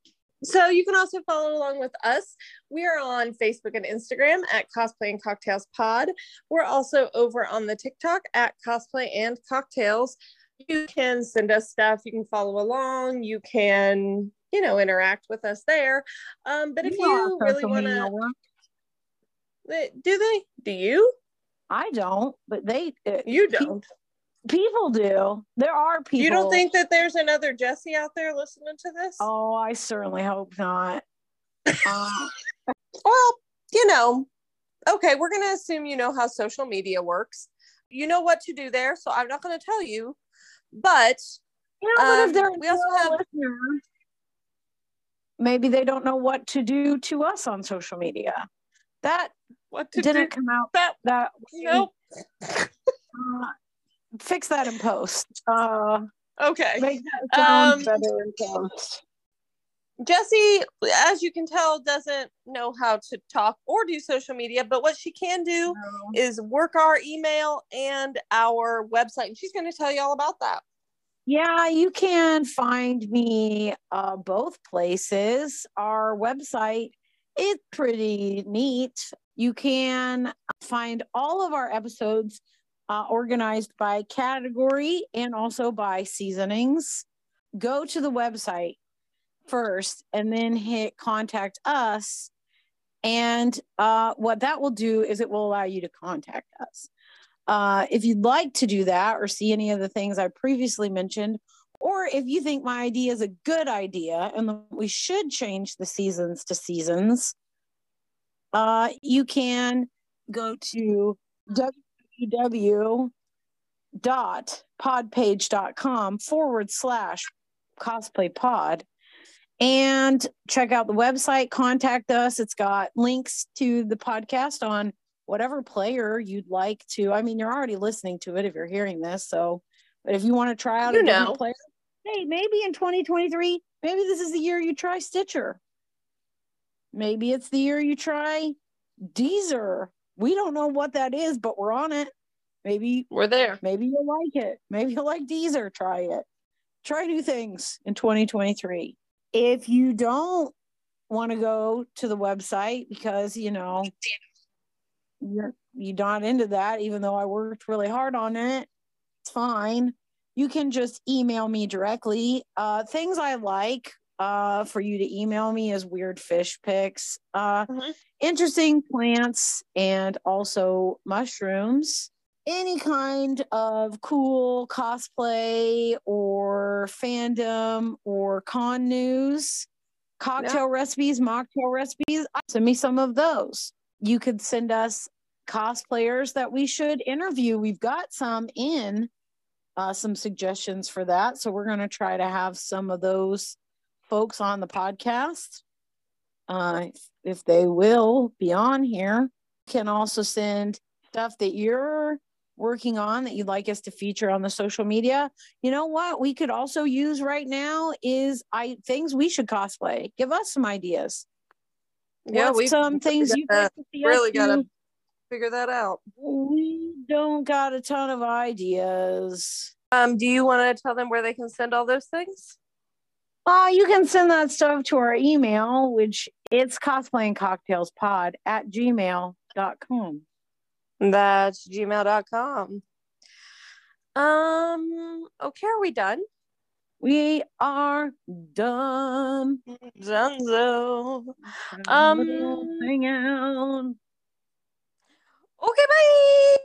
So you can also follow along with us. We are on Facebook and Instagram at Cosplaying Cocktails Pod. We're also over on the TikTok at Cosplay and Cocktails. You can send us stuff. You can follow along. You can, you know, interact with us there. Um, but if you, you really want to, do they? Do you? I don't, but they. Uh, you don't. People do. There are people. You don't think that there's another Jesse out there listening to this? Oh, I certainly hope not. Uh. Well, you know, okay, we're going to assume you know how social media works. You know what to do there, so I'm not going to tell you. But, you know, um, but if we also have listeners, maybe they don't know what to do to us on social media. That what to didn't do? come out that, that nope. uh, Fix that in post. Uh, okay. Make that sound um, better in post. Jessie, as you can tell, doesn't know how to talk or do social media, but what she can do no. is work our email and our website. And she's going to tell you all about that. Yeah, you can find me uh, both places. Our website is pretty neat. You can find all of our episodes Uh, organized by category and also by seasonings. Go to the website first and then hit contact us. And uh, what that will do is it will allow you to contact us. Uh, if you'd like to do that or see any of the things I previously mentioned, or if you think my idea is a good idea and we should change the seasons to seasons, uh, you can go to w w w dot podpage dot com forward slash cosplay pod and check out the website. Contact us. It's got links to the podcast on whatever player you'd like to. I mean, you're already listening to it if you're hearing this, so, but if you want to try out you a know. different player, hey, maybe in twenty twenty-three, maybe this is the year you try Stitcher. Maybe it's the year you try Deezer. We don't know what that is, but we're on it. Maybe we're there. Maybe you'll like it. Maybe you'll like Deezer. Try it. Try new things in twenty twenty-three. If you don't want to go to the website because, you know, you're, you're not into that, even though I worked really hard on it, it's fine. You can just email me directly. Uh, things I like uh, for you to email me is weird fish pics, uh, mm-hmm. interesting plants, and also mushrooms. Any kind of cool cosplay or fandom or con news, cocktail yeah. recipes, mocktail recipes, send me some of those. You could send us cosplayers that we should interview. We've got some in, uh, some suggestions for that. So we're going to try to have some of those folks on the podcast. Uh, if, if they will be on here. You can also send stuff that you're working on that you'd like us to feature on the social media. You know what we could also use right now is I things we should cosplay. Give us some ideas. Yeah, we some things you really gotta figure that out. We don't got a ton of ideas. Um, do you want to tell them where they can send all those things? Uh, you can send that stuff to our email, which it's cosplayingcocktailspod at gmail dot com. That's gmail dot com. Um, okay, are we done? We are done. Dunzo. Um, hang out. Okay, bye.